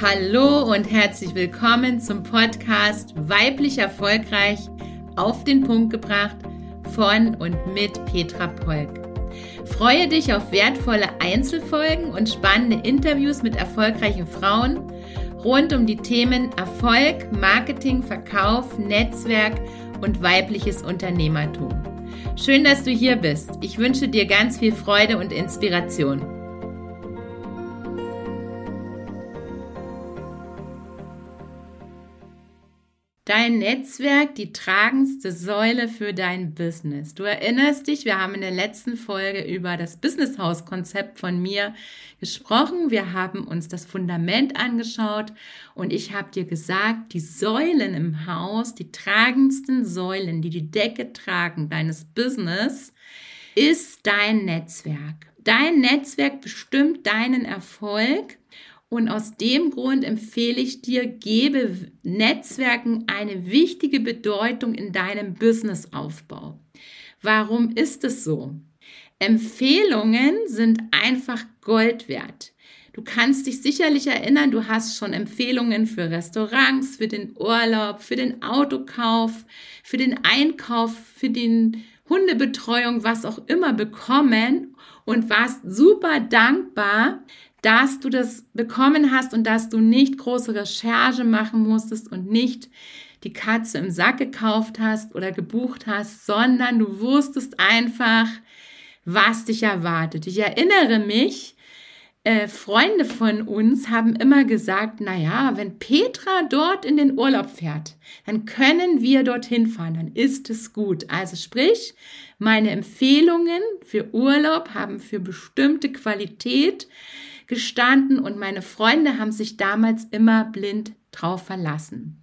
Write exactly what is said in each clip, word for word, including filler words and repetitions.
Hallo und herzlich willkommen zum Podcast Weiblich erfolgreich auf den Punkt gebracht von und mit Petra Polk. Freue dich auf wertvolle Einzelfolgen und spannende Interviews mit erfolgreichen Frauen rund um die Themen Erfolg, Marketing, Verkauf, Netzwerk und weibliches Unternehmertum. Schön, dass du hier bist. Ich wünsche dir ganz viel Freude und Inspiration. Dein Netzwerk, die tragendste Säule für dein Business. Du erinnerst dich, wir haben in der letzten Folge über das Business House Konzept von mir gesprochen. Wir haben uns das Fundament angeschaut und ich habe dir gesagt, die Säulen im Haus, die tragendsten Säulen, die die Decke tragen deines Business, ist dein Netzwerk. Dein Netzwerk bestimmt deinen Erfolg. Und aus dem Grund empfehle ich dir, gebe Netzwerken eine wichtige Bedeutung in deinem Businessaufbau. Warum ist es so? Empfehlungen sind einfach Gold wert. Du kannst dich sicherlich erinnern, du hast schon Empfehlungen für Restaurants, für den Urlaub, für den Autokauf, für den Einkauf, für den Hundebetreuung, was auch immer bekommen und warst super dankbar, dass du das bekommen hast und dass du nicht große Recherche machen musstest und nicht die Katze im Sack gekauft hast oder gebucht hast, sondern du wusstest einfach, was dich erwartet. Ich erinnere mich, äh, Freunde von uns haben immer gesagt, naja, wenn Petra dort in den Urlaub fährt, dann können wir dorthin fahren, dann ist es gut. Also sprich, meine Empfehlungen für Urlaub haben für bestimmte Qualität gestanden und meine Freunde haben sich damals immer blind drauf verlassen.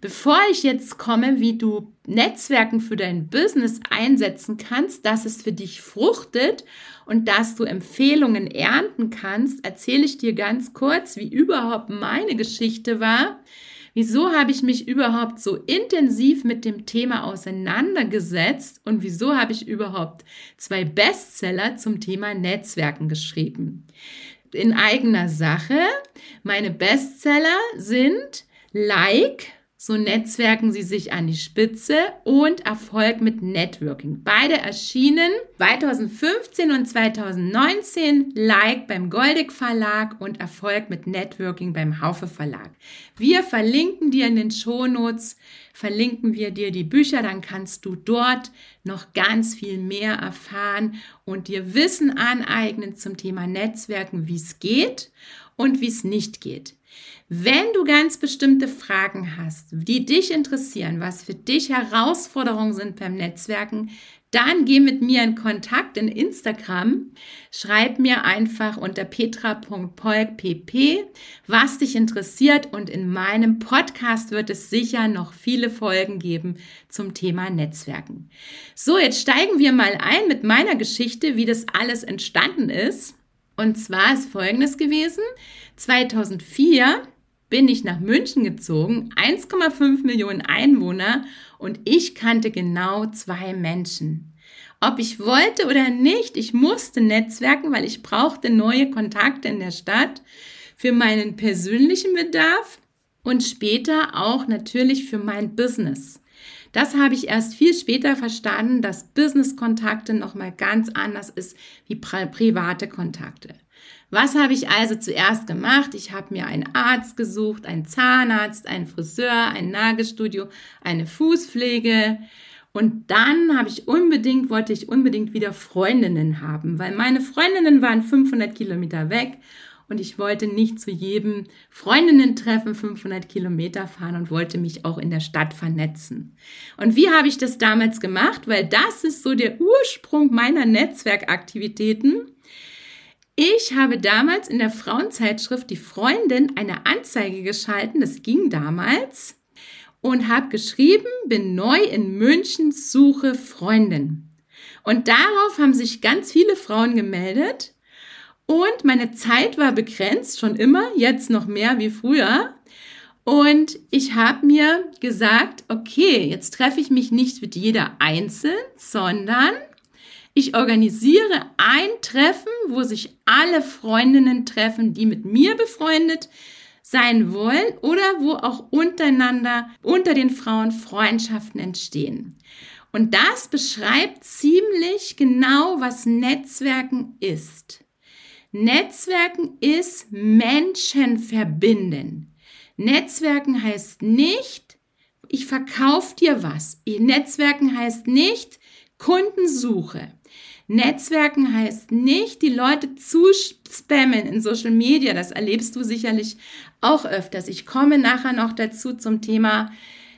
Bevor ich jetzt komme, wie du Netzwerken für dein Business einsetzen kannst, dass es für dich fruchtet und dass du Empfehlungen ernten kannst, erzähle ich dir ganz kurz, wie überhaupt meine Geschichte war. Wieso habe ich mich überhaupt so intensiv mit dem Thema auseinandergesetzt und wieso habe ich überhaupt zwei Bestseller zum Thema Netzwerken geschrieben? In eigener Sache, meine Bestseller sind Like, so netzwerken sie sich an die Spitze, und Erfolg mit Networking. Beide erschienen zweitausendfünfzehn und zweitausendneunzehn, Like beim Goldig Verlag und Erfolg mit Networking beim Haufe Verlag. Wir verlinken dir in den Shownotes, verlinken wir dir die Bücher, dann kannst du dort noch ganz viel mehr erfahren und dir Wissen aneignen zum Thema Netzwerken, wie es geht und wie es nicht geht. Wenn du ganz bestimmte Fragen hast, die dich interessieren, was für dich Herausforderungen sind beim Netzwerken, dann geh mit mir in Kontakt in Instagram. Schreib mir einfach unter petra punkt polk punkt p p, was dich interessiert, und in meinem Podcast wird es sicher noch viele Folgen geben zum Thema Netzwerken. So, jetzt steigen wir mal ein mit meiner Geschichte, wie das alles entstanden ist. Und zwar ist Folgendes gewesen: zweitausendvier bin ich nach München gezogen, eins Komma fünf Millionen Einwohner, und ich kannte genau zwei Menschen. Ob ich wollte oder nicht, ich musste netzwerken, weil ich brauchte neue Kontakte in der Stadt für meinen persönlichen Bedarf und später auch natürlich für mein Business. Das habe ich erst viel später verstanden, dass Business-Kontakte nochmal ganz anders ist wie private Kontakte. Was habe ich also zuerst gemacht? Ich habe mir einen Arzt gesucht, einen Zahnarzt, einen Friseur, ein Nagelstudio, eine Fußpflege, und dann habe ich unbedingt, wollte ich unbedingt wieder Freundinnen haben, weil meine Freundinnen waren fünfhundert Kilometer weg. Und ich wollte nicht zu jedem Freundinnen-Treffen fünfhundert Kilometer fahren und wollte mich auch in der Stadt vernetzen. Und wie habe ich das damals gemacht? Weil das ist so der Ursprung meiner Netzwerkaktivitäten. Ich habe damals in der Frauenzeitschrift Die Freundin eine Anzeige geschalten, das ging damals, und habe geschrieben, bin neu in München, suche Freundin. Und darauf haben sich ganz viele Frauen gemeldet. Und meine Zeit war begrenzt, schon immer, jetzt noch mehr wie früher. Und ich habe mir gesagt, okay, jetzt treffe ich mich nicht mit jeder einzeln, sondern ich organisiere ein Treffen, wo sich alle Freundinnen treffen, die mit mir befreundet sein wollen oder wo auch untereinander, unter den Frauen Freundschaften entstehen. Und das beschreibt ziemlich genau, was Netzwerken ist. Netzwerken ist Menschen verbinden. Netzwerken heißt nicht, ich verkaufe dir was. Netzwerken heißt nicht Kundensuche. Netzwerken heißt nicht, die Leute zu spammen in Social Media. Das erlebst du sicherlich auch öfters. Ich komme nachher noch dazu zum Thema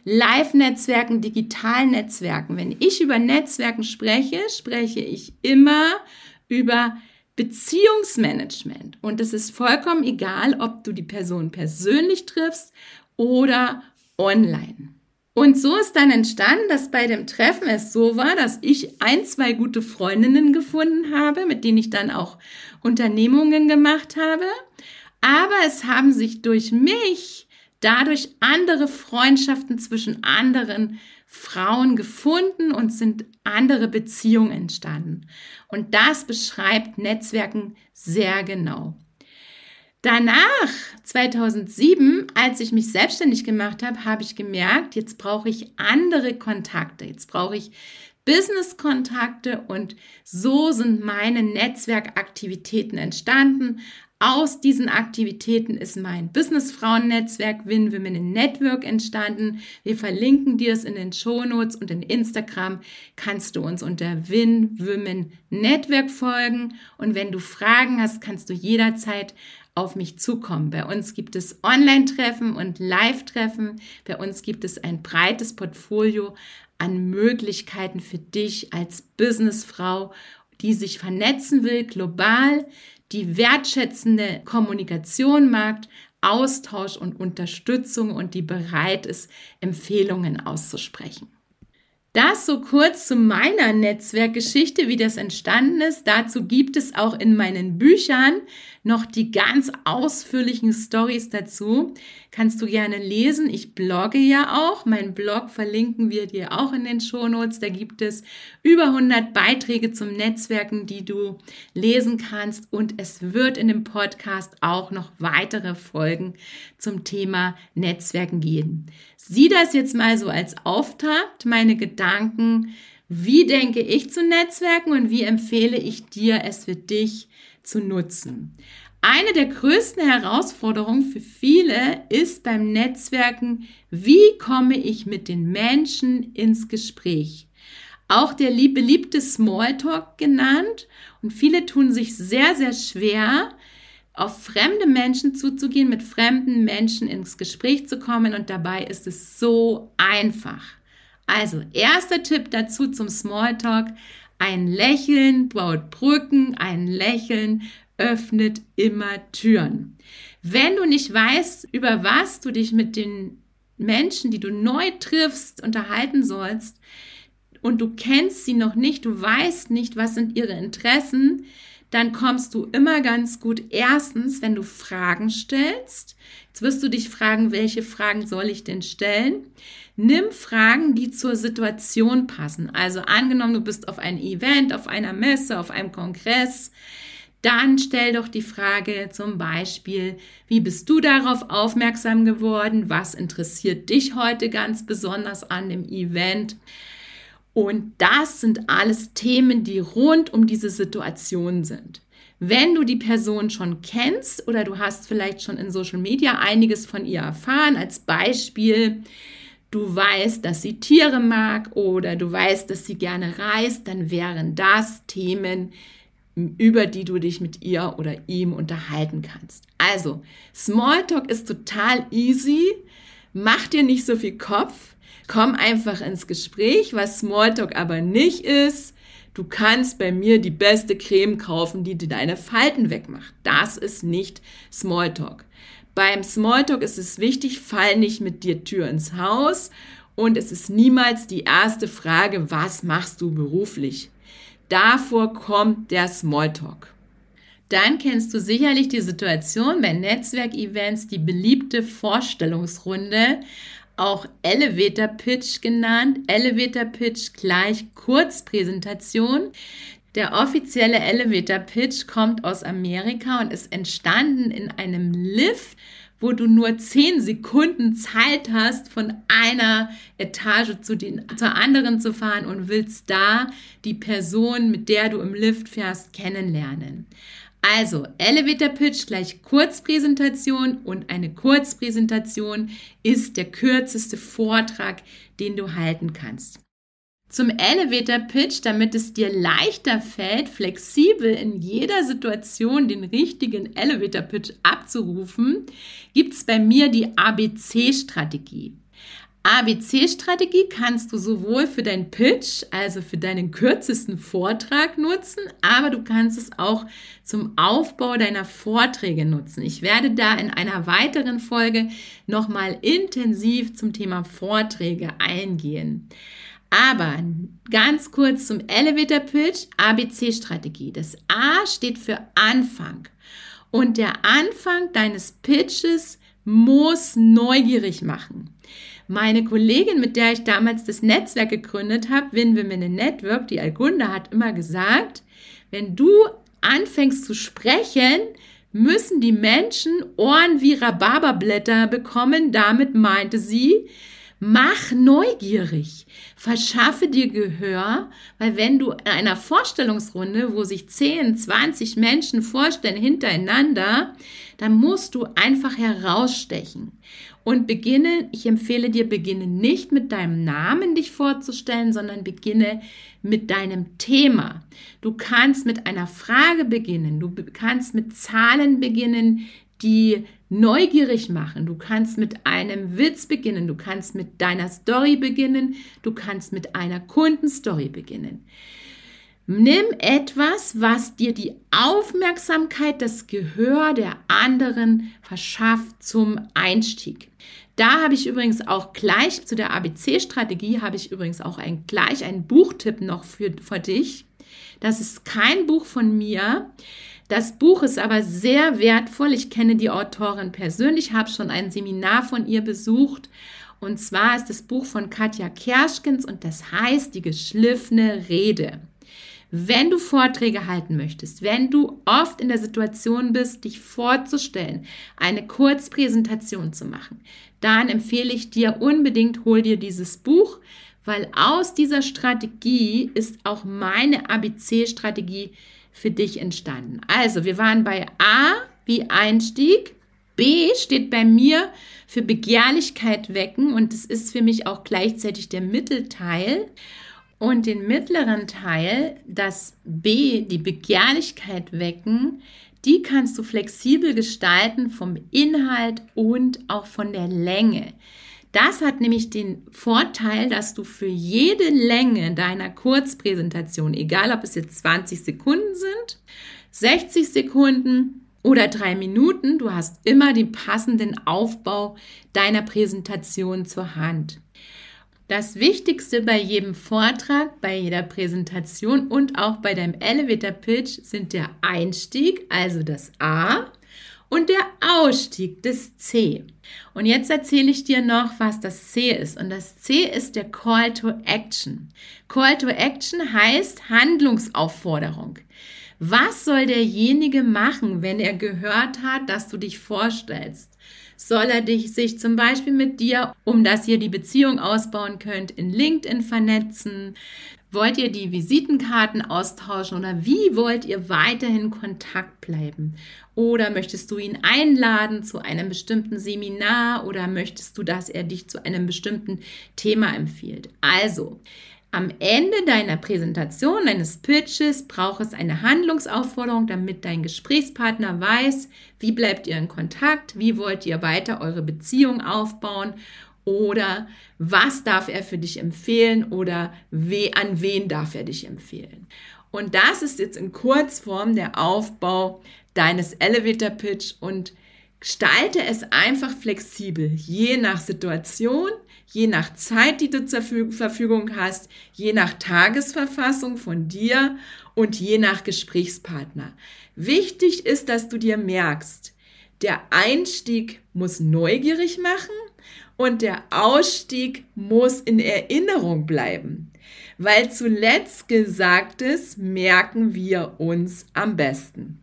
Live-Netzwerken, digitalen Netzwerken. Wenn ich über Netzwerken spreche, spreche ich immer über Beziehungsmanagement. Und es ist vollkommen egal, ob du die Person persönlich triffst oder online. Und so ist dann entstanden, dass bei dem Treffen es so war, dass ich ein, zwei gute Freundinnen gefunden habe, mit denen ich dann auch Unternehmungen gemacht habe. Aber es haben sich durch mich dadurch andere Freundschaften zwischen anderen Frauen gefunden und sind andere Beziehungen entstanden. Und das beschreibt Netzwerken sehr genau. Danach, zweitausendsieben, als ich mich selbstständig gemacht habe, habe ich gemerkt, jetzt brauche ich andere Kontakte, jetzt brauche ich Business-Kontakte und so sind meine Netzwerkaktivitäten entstanden. Aus diesen Aktivitäten ist mein Business-Frauen-Netzwerk W I N Women in Network entstanden. Wir verlinken dir es in den Shownotes und in Instagram kannst du uns unter W I N Women Network folgen und wenn du Fragen hast, kannst du jederzeit auf mich zukommen. Bei uns gibt es Online-Treffen und Live-Treffen. Bei uns gibt es ein breites Portfolio an Möglichkeiten für dich als Businessfrau, die sich vernetzen will, global, die wertschätzende Kommunikation mag, Austausch und Unterstützung und die bereit ist, Empfehlungen auszusprechen. Das so kurz zu meiner Netzwerkgeschichte, wie das entstanden ist. Dazu gibt es auch in meinen Büchern noch die ganz ausführlichen Stories dazu. Kannst du gerne lesen. Ich blogge ja auch. Mein Blog verlinken wir dir auch in den Shownotes. Da gibt es über hundert Beiträge zum Netzwerken, die du lesen kannst. Und es wird in dem Podcast auch noch weitere Folgen zum Thema Netzwerken geben. Sieh das jetzt mal so als Auftakt, meine Gedanken. Gedanken, wie denke ich zu Netzwerken und wie empfehle ich dir, es für dich zu nutzen. Eine der größten Herausforderungen für viele ist beim Netzwerken, wie komme ich mit den Menschen ins Gespräch? Auch der beliebte Smalltalk genannt und viele tun sich sehr, sehr schwer, auf fremde Menschen zuzugehen, mit fremden Menschen ins Gespräch zu kommen und dabei ist es so einfach. Also, erster Tipp dazu zum Smalltalk. Ein Lächeln baut Brücken, ein Lächeln öffnet immer Türen. Wenn du nicht weißt, über was du dich mit den Menschen, die du neu triffst, unterhalten sollst und du kennst sie noch nicht, du weißt nicht, was sind ihre Interessen, dann kommst du immer ganz gut. Erstens, wenn du Fragen stellst, jetzt wirst du dich fragen, welche Fragen soll ich denn stellen? Nimm Fragen, die zur Situation passen. Also angenommen, du bist auf einem Event, auf einer Messe, auf einem Kongress, dann stell doch die Frage zum Beispiel, wie bist du darauf aufmerksam geworden? Was interessiert dich heute ganz besonders an dem Event? Und das sind alles Themen, die rund um diese Situation sind. Wenn du die Person schon kennst oder du hast vielleicht schon in Social Media einiges von ihr erfahren, als Beispiel, du weißt, dass sie Tiere mag oder du weißt, dass sie gerne reist, dann wären das Themen, über die du dich mit ihr oder ihm unterhalten kannst. Also, Smalltalk ist total easy, mach dir nicht so viel Kopf. Komm einfach ins Gespräch, was Smalltalk aber nicht ist. Du kannst bei mir die beste Creme kaufen, die dir deine Falten wegmacht. Das ist nicht Smalltalk. Beim Smalltalk ist es wichtig, fall nicht mit dir Tür ins Haus und es ist niemals die erste Frage, was machst du beruflich? Davor kommt der Smalltalk. Dann kennst du sicherlich die Situation bei Netzwerkevents, die beliebte Vorstellungsrunde, auch Elevator Pitch genannt, Elevator Pitch gleich Kurzpräsentation. Der offizielle Elevator-Pitch kommt aus Amerika und ist entstanden in einem Lift, wo du nur zehn Sekunden Zeit hast, von einer Etage zu den, zur anderen zu fahren und willst da die Person, mit der du im Lift fährst, kennenlernen. Also, Elevator Pitch gleich Kurzpräsentation und eine Kurzpräsentation ist der kürzeste Vortrag, den du halten kannst. Zum Elevator Pitch, damit es dir leichter fällt, flexibel in jeder Situation den richtigen Elevator Pitch abzurufen, gibt es bei mir die A B C-Strategie. A B C-Strategie kannst du sowohl für deinen Pitch, also für deinen kürzesten Vortrag nutzen, aber du kannst es auch zum Aufbau deiner Vorträge nutzen. Ich werde da in einer weiteren Folge nochmal intensiv zum Thema Vorträge eingehen. Aber ganz kurz zum Elevator-Pitch, A B C-Strategie. Das A steht für Anfang und der Anfang deines Pitches muss neugierig machen. Meine Kollegin, mit der ich damals das Netzwerk gegründet habe, W I N Women in Network, die Algunda, hat immer gesagt, wenn du anfängst zu sprechen, müssen die Menschen Ohren wie Rhabarberblätter bekommen. Damit meinte sie, mach neugierig, verschaffe dir Gehör, weil wenn du in einer Vorstellungsrunde, wo sich zehn, zwanzig Menschen vorstellen hintereinander, dann musst du einfach herausstechen. Und beginne, ich empfehle dir, beginne nicht mit deinem Namen dich vorzustellen, sondern beginne mit deinem Thema. Du kannst mit einer Frage beginnen, du kannst mit Zahlen beginnen, die neugierig machen. Du kannst mit einem Witz beginnen, du kannst mit deiner Story beginnen, du kannst mit einer Kundenstory beginnen. Nimm etwas, was dir die Aufmerksamkeit, das Gehör der anderen verschafft zum Einstieg. Da habe ich übrigens auch gleich zu der A B C-Strategie habe ich übrigens auch ein, gleich einen Buchtipp noch für, für dich. Das ist kein Buch von mir. Das Buch ist aber sehr wertvoll. Ich kenne die Autorin persönlich, habe schon ein Seminar von ihr besucht. Und zwar ist das Buch von Katja Kerschgens und das heißt Die geschliffene Rede. Wenn du Vorträge halten möchtest, wenn du oft in der Situation bist, dich vorzustellen, eine Kurzpräsentation zu machen, dann empfehle ich dir unbedingt, hol dir dieses Buch, weil aus dieser Strategie ist auch meine A B C-Strategie für dich entstanden. Also, wir waren bei A wie Einstieg, B steht bei mir für Begehrlichkeit wecken und das ist für mich auch gleichzeitig der Mittelteil. Und den mittleren Teil, das B, die Begehrlichkeit wecken, die kannst du flexibel gestalten vom Inhalt und auch von der Länge. Das hat nämlich den Vorteil, dass du für jede Länge deiner Kurzpräsentation, egal ob es jetzt zwanzig Sekunden sind, sechzig Sekunden oder drei Minuten, du hast immer den passenden Aufbau deiner Präsentation zur Hand. Das Wichtigste bei jedem Vortrag, bei jeder Präsentation und auch bei deinem Elevator-Pitch sind der Einstieg, also das A, und der Ausstieg, das C. Und jetzt erzähle ich dir noch, was das C ist. Und das C ist der Call to Action. Call to Action heißt Handlungsaufforderung. Was soll derjenige machen, wenn er gehört hat, dass du dich vorstellst? Soll er dich, sich zum Beispiel mit dir, um dass ihr die Beziehung ausbauen könnt, in LinkedIn vernetzen? Wollt ihr die Visitenkarten austauschen oder wie wollt ihr weiterhin Kontakt bleiben? Oder möchtest du ihn einladen zu einem bestimmten Seminar oder möchtest du, dass er dich zu einem bestimmten Thema empfiehlt? Also, am Ende deiner Präsentation, deines Pitches, braucht es eine Handlungsaufforderung, damit dein Gesprächspartner weiß, wie bleibt ihr in Kontakt, wie wollt ihr weiter eure Beziehung aufbauen oder was darf er für dich empfehlen oder we- an wen darf er dich empfehlen. Und das ist jetzt in Kurzform der Aufbau deines Elevator-Pitch und gestalte es einfach flexibel, je nach Situation, je nach Zeit, die du zur Verfügung hast, je nach Tagesverfassung von dir und je nach Gesprächspartner. Wichtig ist, dass du dir merkst, der Einstieg muss neugierig machen und der Ausstieg muss in Erinnerung bleiben. weil zuletzt Gesagtes merken wir uns am besten.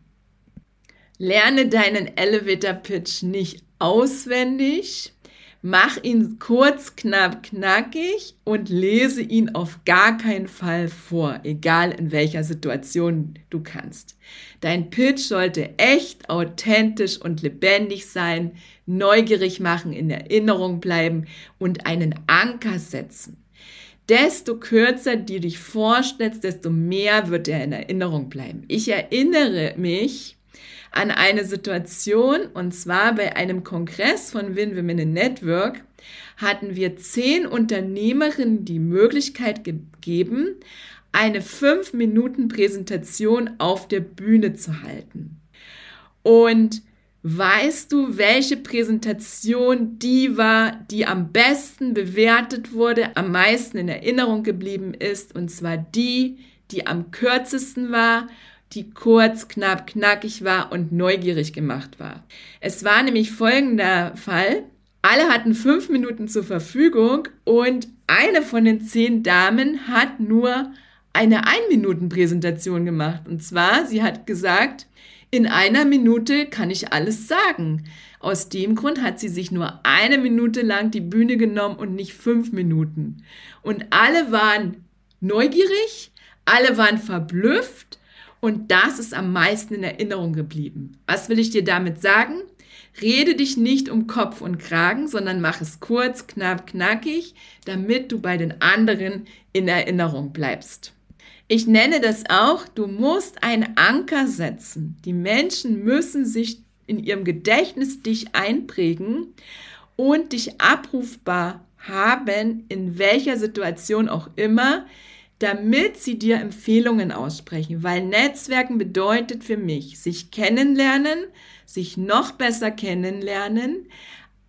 Lerne deinen Elevator Pitch nicht auswendig, mach ihn kurz, knapp, knackig und lese ihn auf gar keinen Fall vor, egal in welcher Situation du kannst. Dein Pitch sollte echt, authentisch und lebendig sein, neugierig machen, in Erinnerung bleiben und einen Anker setzen. Desto kürzer du dich vorstellst, desto mehr wird er in Erinnerung bleiben. Ich erinnere mich an eine Situation, und zwar bei einem Kongress von W I N Women in Network hatten wir zehn Unternehmerinnen die Möglichkeit gegeben, eine fünf Minuten Präsentation auf der Bühne zu halten. Und weißt du, welche Präsentation die war, die am besten bewertet wurde, am meisten in Erinnerung geblieben ist? Und zwar die, die am kürzesten war, die kurz, knapp, knackig war und neugierig gemacht war. Es war nämlich folgender Fall. Alle hatten fünf Minuten zur Verfügung und eine von den zehn Damen hat nur eine Ein-Minuten-Präsentation gemacht. Und zwar, sie hat gesagt, in einer Minute kann ich alles sagen. Aus dem Grund hat sie sich nur eine Minute lang die Bühne genommen und nicht fünf Minuten. Und alle waren neugierig, alle waren verblüfft. Und das ist am meisten in Erinnerung geblieben. Was will ich dir damit sagen? Rede dich nicht um Kopf und Kragen, sondern mach es kurz, knapp, knackig, damit du bei den anderen in Erinnerung bleibst. Ich nenne das auch, du musst einen Anker setzen. Die Menschen müssen sich in ihrem Gedächtnis dich einprägen und dich abrufbar haben, in welcher Situation auch immer, damit sie dir Empfehlungen aussprechen, weil Netzwerken bedeutet für mich, sich kennenlernen, sich noch besser kennenlernen,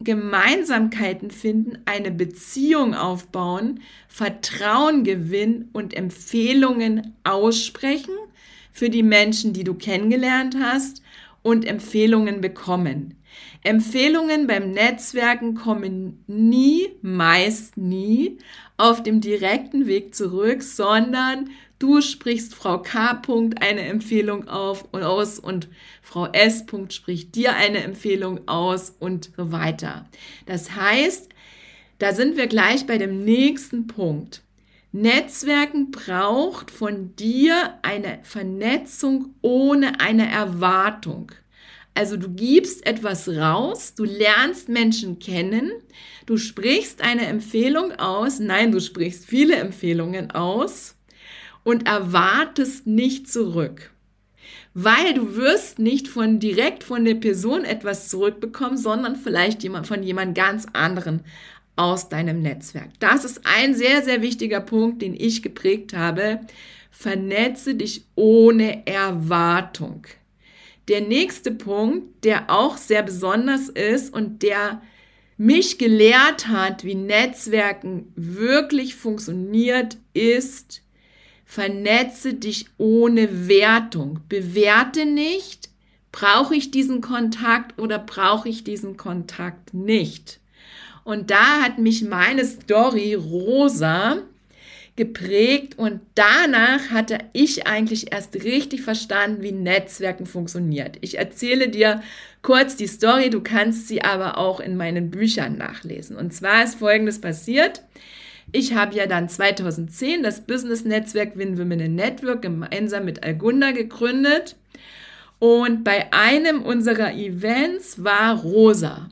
Gemeinsamkeiten finden, eine Beziehung aufbauen, Vertrauen gewinnen und Empfehlungen aussprechen für die Menschen, die du kennengelernt hast und Empfehlungen bekommen. Empfehlungen beim Netzwerken kommen nie, meist nie, auf dem direkten Weg zurück, sondern du sprichst Frau K. eine Empfehlung auf und aus und Frau S. spricht dir eine Empfehlung aus und so weiter. Das heißt, da sind wir gleich bei dem nächsten Punkt. Netzwerken braucht von dir eine Vernetzung ohne eine Erwartung. Also du gibst etwas raus, du lernst Menschen kennen, du sprichst eine Empfehlung aus, nein, du sprichst viele Empfehlungen aus und erwartest nicht zurück. Weil du wirst nicht von direkt von der Person etwas zurückbekommen, sondern vielleicht jemand, von jemand ganz anderen aus deinem Netzwerk. Das ist ein sehr, sehr wichtiger Punkt, den ich geprägt habe. Vernetze dich ohne Erwartung. Der nächste Punkt, der auch sehr besonders ist und der mich gelehrt hat, wie Netzwerken wirklich funktioniert, ist, vernetze dich ohne Wertung. Bewerte nicht, brauche ich diesen Kontakt oder brauche ich diesen Kontakt nicht. Und da hat mich meine Story Rosa geprägt und danach hatte ich eigentlich erst richtig verstanden, wie Netzwerken funktioniert. Ich erzähle dir kurz die Story, du kannst sie aber auch in meinen Büchern nachlesen. Und zwar ist Folgendes passiert. Ich habe ja dann zweitausendzehn das Business-Netzwerk W I N Women in Network gemeinsam mit Algunda gegründet und bei einem unserer Events war Rosa.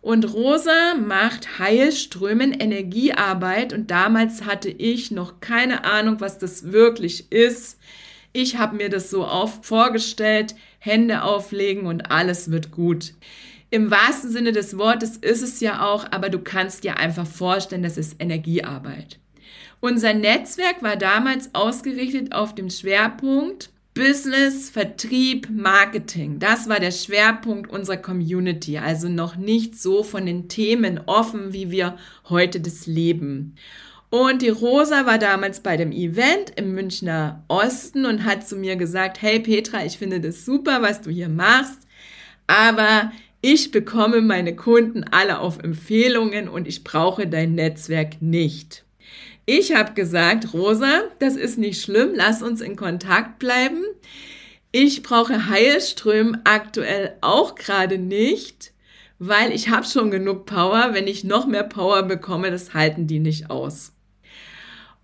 Und Rosa macht Heilströmen Energiearbeit und damals hatte ich noch keine Ahnung, was das wirklich ist. Ich habe mir das so oft vorgestellt, Hände auflegen und alles wird gut. Im wahrsten Sinne des Wortes ist es ja auch, aber du kannst dir einfach vorstellen, das ist Energiearbeit. Unser Netzwerk war damals ausgerichtet auf dem Schwerpunkt Business, Vertrieb, Marketing, das war der Schwerpunkt unserer Community, also noch nicht so von den Themen offen, wie wir heute das leben. Und die Rosa war damals bei dem Event im Münchner Osten und hat zu mir gesagt, hey Petra, ich finde das super, was du hier machst, aber ich bekomme meine Kunden alle auf Empfehlungen und ich brauche dein Netzwerk nicht. Ich habe gesagt, Rosa, das ist nicht schlimm, lass uns in Kontakt bleiben. Ich brauche Heilström aktuell auch gerade nicht, weil ich habe schon genug Power. Wenn ich noch mehr Power bekomme, das halten die nicht aus.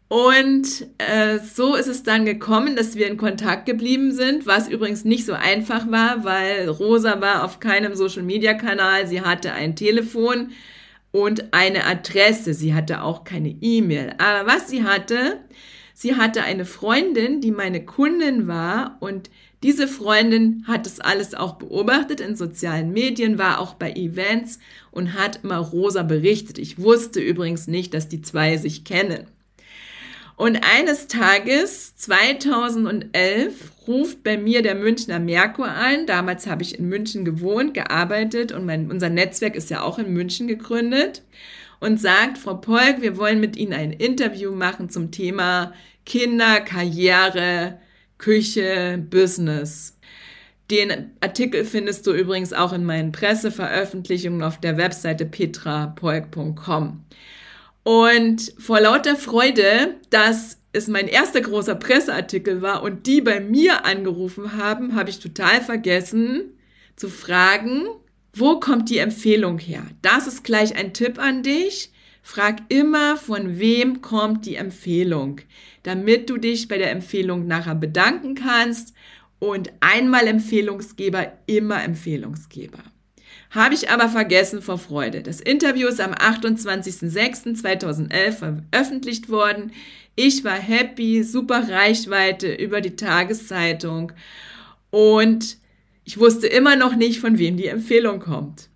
Und äh, so ist es dann gekommen, dass wir in Kontakt geblieben sind, was übrigens nicht so einfach war, weil Rosa war auf keinem Social-Media-Kanal, sie hatte ein Telefon und eine Adresse, sie hatte auch keine E-Mail. Aber was sie hatte, sie hatte eine Freundin, die meine Kundin war, und diese Freundin hat das alles auch beobachtet in sozialen Medien, war auch bei Events und hat immer Rosa berichtet. Ich wusste übrigens nicht, dass die zwei sich kennen. Und eines Tages, zweitausendelf, ruft bei mir der Münchner Merkur an. Damals habe ich in München gewohnt, gearbeitet und mein, unser Netzwerk ist ja auch in München gegründet. Und sagt, Frau Polk, wir wollen mit Ihnen ein Interview machen zum Thema Kinder, Karriere, Küche, Business. Den Artikel findest du übrigens auch in meinen Presseveröffentlichungen auf der Webseite petra polk punkt com. Und vor lauter Freude, dass es mein erster großer Presseartikel war und die bei mir angerufen haben, habe ich total vergessen zu fragen, wo kommt die Empfehlung her? Das ist gleich ein Tipp an dich. Frag immer, von wem kommt die Empfehlung, damit du dich bei der Empfehlung nachher bedanken kannst. Und einmal Empfehlungsgeber, immer Empfehlungsgeber. Habe ich aber vergessen vor Freude. Das Interview ist am achtundzwanzigsten sechsten zweitausendelf veröffentlicht worden. Ich war happy, super Reichweite über die Tageszeitung und ich wusste immer noch nicht, von wem die Empfehlung kommt.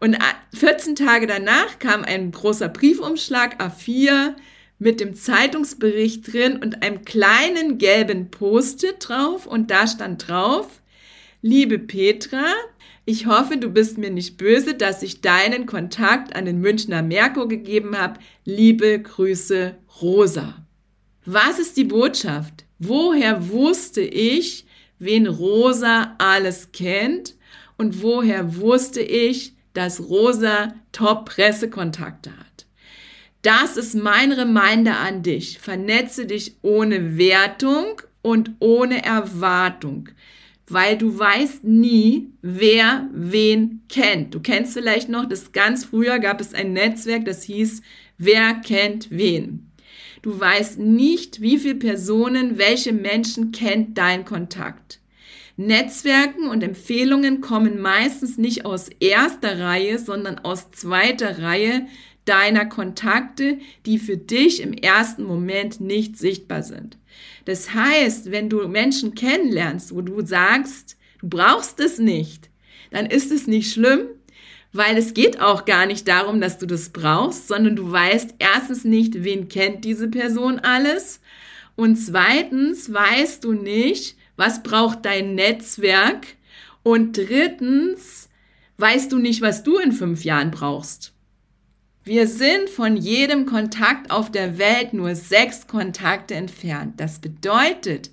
Und vierzehn Tage danach kam ein großer Briefumschlag A vier mit dem Zeitungsbericht drin und einem kleinen gelben Post-it drauf und da stand drauf: Liebe Petra, ich hoffe, du bist mir nicht böse, dass ich deinen Kontakt an den Münchner Merkur gegeben habe. Liebe Grüße, Rosa. Was ist die Botschaft? Woher wusste ich, wen Rosa alles kennt? Und woher wusste ich, dass Rosa Top-Pressekontakte hat? Das ist mein Reminder an dich. Vernetze dich ohne Wertung und ohne Erwartung. Weil du weißt nie, wer wen kennt. Du kennst vielleicht noch, dass ganz früher gab es ein Netzwerk, das hieß, wer kennt wen. Du weißt nicht, wie viele Personen, welche Menschen kennt dein Kontakt. Netzwerken und Empfehlungen kommen meistens nicht aus erster Reihe, sondern aus zweiter Reihe deiner Kontakte, die für dich im ersten Moment nicht sichtbar sind. Das heißt, wenn du Menschen kennenlernst, wo du sagst, du brauchst es nicht, dann ist es nicht schlimm, weil es geht auch gar nicht darum, dass du das brauchst, sondern du weißt erstens nicht, wen kennt diese Person alles und zweitens weißt du nicht, was braucht dein Netzwerk und drittens weißt du nicht, was du in fünf Jahren brauchst. Wir sind von jedem Kontakt auf der Welt nur sechs Kontakte entfernt. Das bedeutet,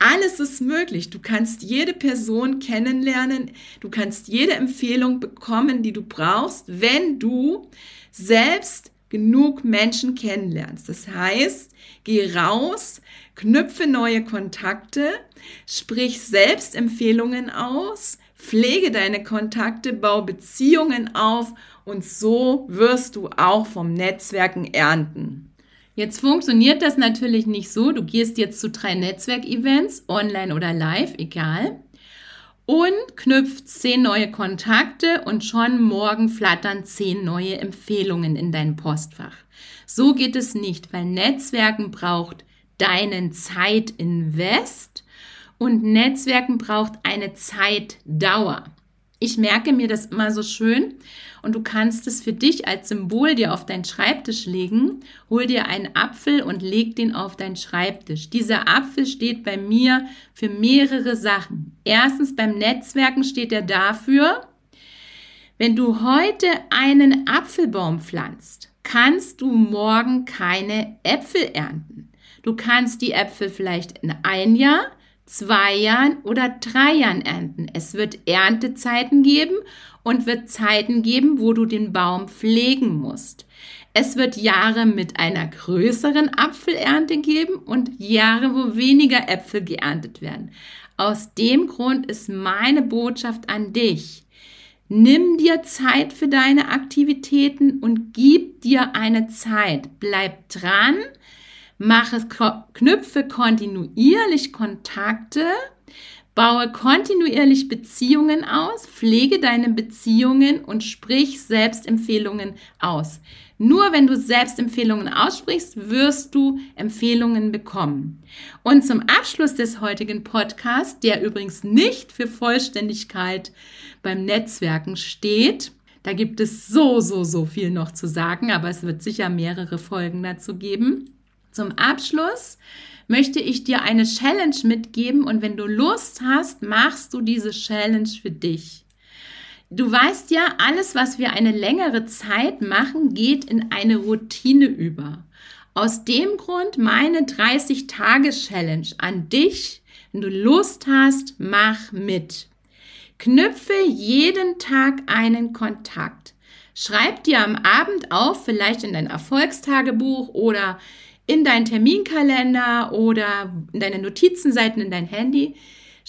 alles ist möglich. Du kannst jede Person kennenlernen. Du kannst jede Empfehlung bekommen, die du brauchst, wenn du selbst genug Menschen kennenlernst. Das heißt, geh raus, knüpfe neue Kontakte, sprich selbst Empfehlungen aus, pflege deine Kontakte, bau Beziehungen auf und so wirst du auch vom Netzwerken ernten. Jetzt funktioniert das natürlich nicht so. Du gehst jetzt zu drei Netzwerk-Events, online oder live, egal, und knüpft zehn neue Kontakte und schon morgen flattern zehn neue Empfehlungen in dein Postfach. So geht es nicht, weil Netzwerken braucht deinen Zeitinvest. Und Netzwerken braucht eine Zeitdauer. Ich merke mir das immer so schön und du kannst es für dich als Symbol dir auf deinen Schreibtisch legen. Hol dir einen Apfel und leg den auf deinen Schreibtisch. Dieser Apfel steht bei mir für mehrere Sachen. Erstens, beim Netzwerken steht er dafür, wenn du heute einen Apfelbaum pflanzt, kannst du morgen keine Äpfel ernten. Du kannst die Äpfel vielleicht in ein Jahr, zwei Jahren oder drei Jahren ernten. Es wird Erntezeiten geben und wird Zeiten geben, wo du den Baum pflegen musst. Es wird Jahre mit einer größeren Apfelernte geben und Jahre, wo weniger Äpfel geerntet werden. Aus dem Grund ist meine Botschaft an dich: Nimm dir Zeit für deine Aktivitäten und gib dir eine Zeit. Bleib dran, mach es, knüpfe kontinuierlich Kontakte, baue kontinuierlich Beziehungen aus, pflege deine Beziehungen und sprich Selbstempfehlungen aus. Nur wenn du Selbstempfehlungen aussprichst, wirst du Empfehlungen bekommen. Und zum Abschluss des heutigen Podcasts, der übrigens nicht für Vollständigkeit beim Netzwerken steht, da gibt es so, so, so viel noch zu sagen, aber es wird sicher mehrere Folgen dazu geben. Zum Abschluss möchte ich dir eine Challenge mitgeben und wenn du Lust hast, machst du diese Challenge für dich. Du weißt ja, alles, was wir eine längere Zeit machen, geht in eine Routine über. Aus dem Grund meine dreißig-Tage-Challenge an dich. Wenn du Lust hast, mach mit. Knüpfe jeden Tag einen Kontakt. Schreib dir am Abend auf, vielleicht in dein Erfolgstagebuch oder in deinen Terminkalender oder in deine Notizenseiten, in dein Handy.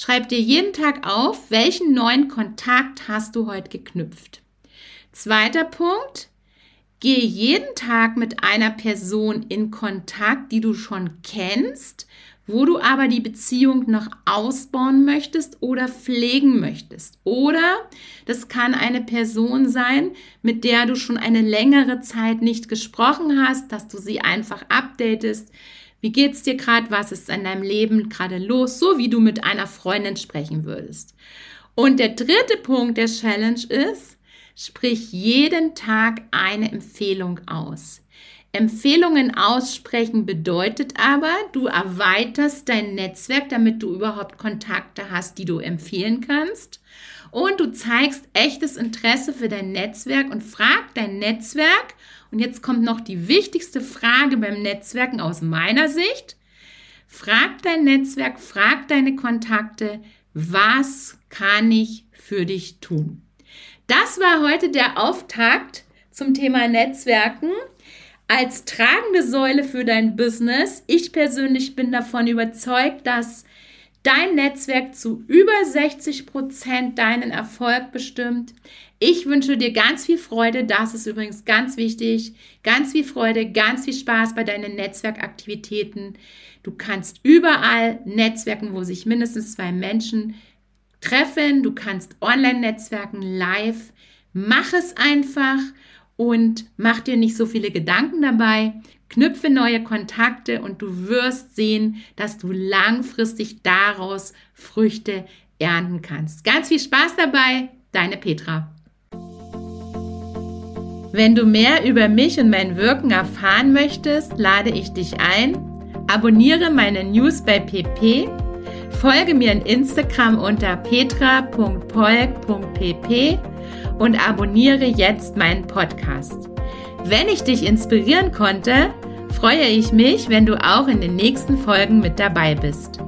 Schreib dir jeden Tag auf, welchen neuen Kontakt hast du heute geknüpft. Zweiter Punkt, geh jeden Tag mit einer Person in Kontakt, die du schon kennst, wo du aber die Beziehung noch ausbauen möchtest oder pflegen möchtest. Oder das kann eine Person sein, mit der du schon eine längere Zeit nicht gesprochen hast, dass du sie einfach updatest. Wie geht's dir gerade? Was ist in deinem Leben gerade los? So wie du mit einer Freundin sprechen würdest. Und der dritte Punkt der Challenge ist, sprich jeden Tag eine Empfehlung aus. Empfehlungen aussprechen bedeutet aber, du erweiterst dein Netzwerk, damit du überhaupt Kontakte hast, die du empfehlen kannst. Und du zeigst echtes Interesse für dein Netzwerk und frag dein Netzwerk. Und jetzt kommt noch die wichtigste Frage beim Netzwerken aus meiner Sicht. Frag dein Netzwerk, frag deine Kontakte, was kann ich für dich tun? Das war heute der Auftakt zum Thema Netzwerken als tragende Säule für dein Business. Ich persönlich bin davon überzeugt, dass dein Netzwerk zu über sechzig Prozent deinen Erfolg bestimmt. Ich wünsche dir ganz viel Freude, das ist übrigens ganz wichtig, ganz viel Freude, ganz viel Spaß bei deinen Netzwerkaktivitäten. Du kannst überall netzwerken, wo sich mindestens zwei Menschen treffen. Du kannst online netzwerken, live. Mach es einfach und mach dir nicht so viele Gedanken dabei. Knüpfe neue Kontakte und du wirst sehen, dass du langfristig daraus Früchte ernten kannst. Ganz viel Spaß dabei, deine Petra. Wenn du mehr über mich und mein Wirken erfahren möchtest, lade ich dich ein, abonniere meine News bei P P, folge mir in Instagram unter petra punkt polk punkt p p und abonniere jetzt meinen Podcast. Wenn ich dich inspirieren konnte, freue ich mich, wenn du auch in den nächsten Folgen mit dabei bist.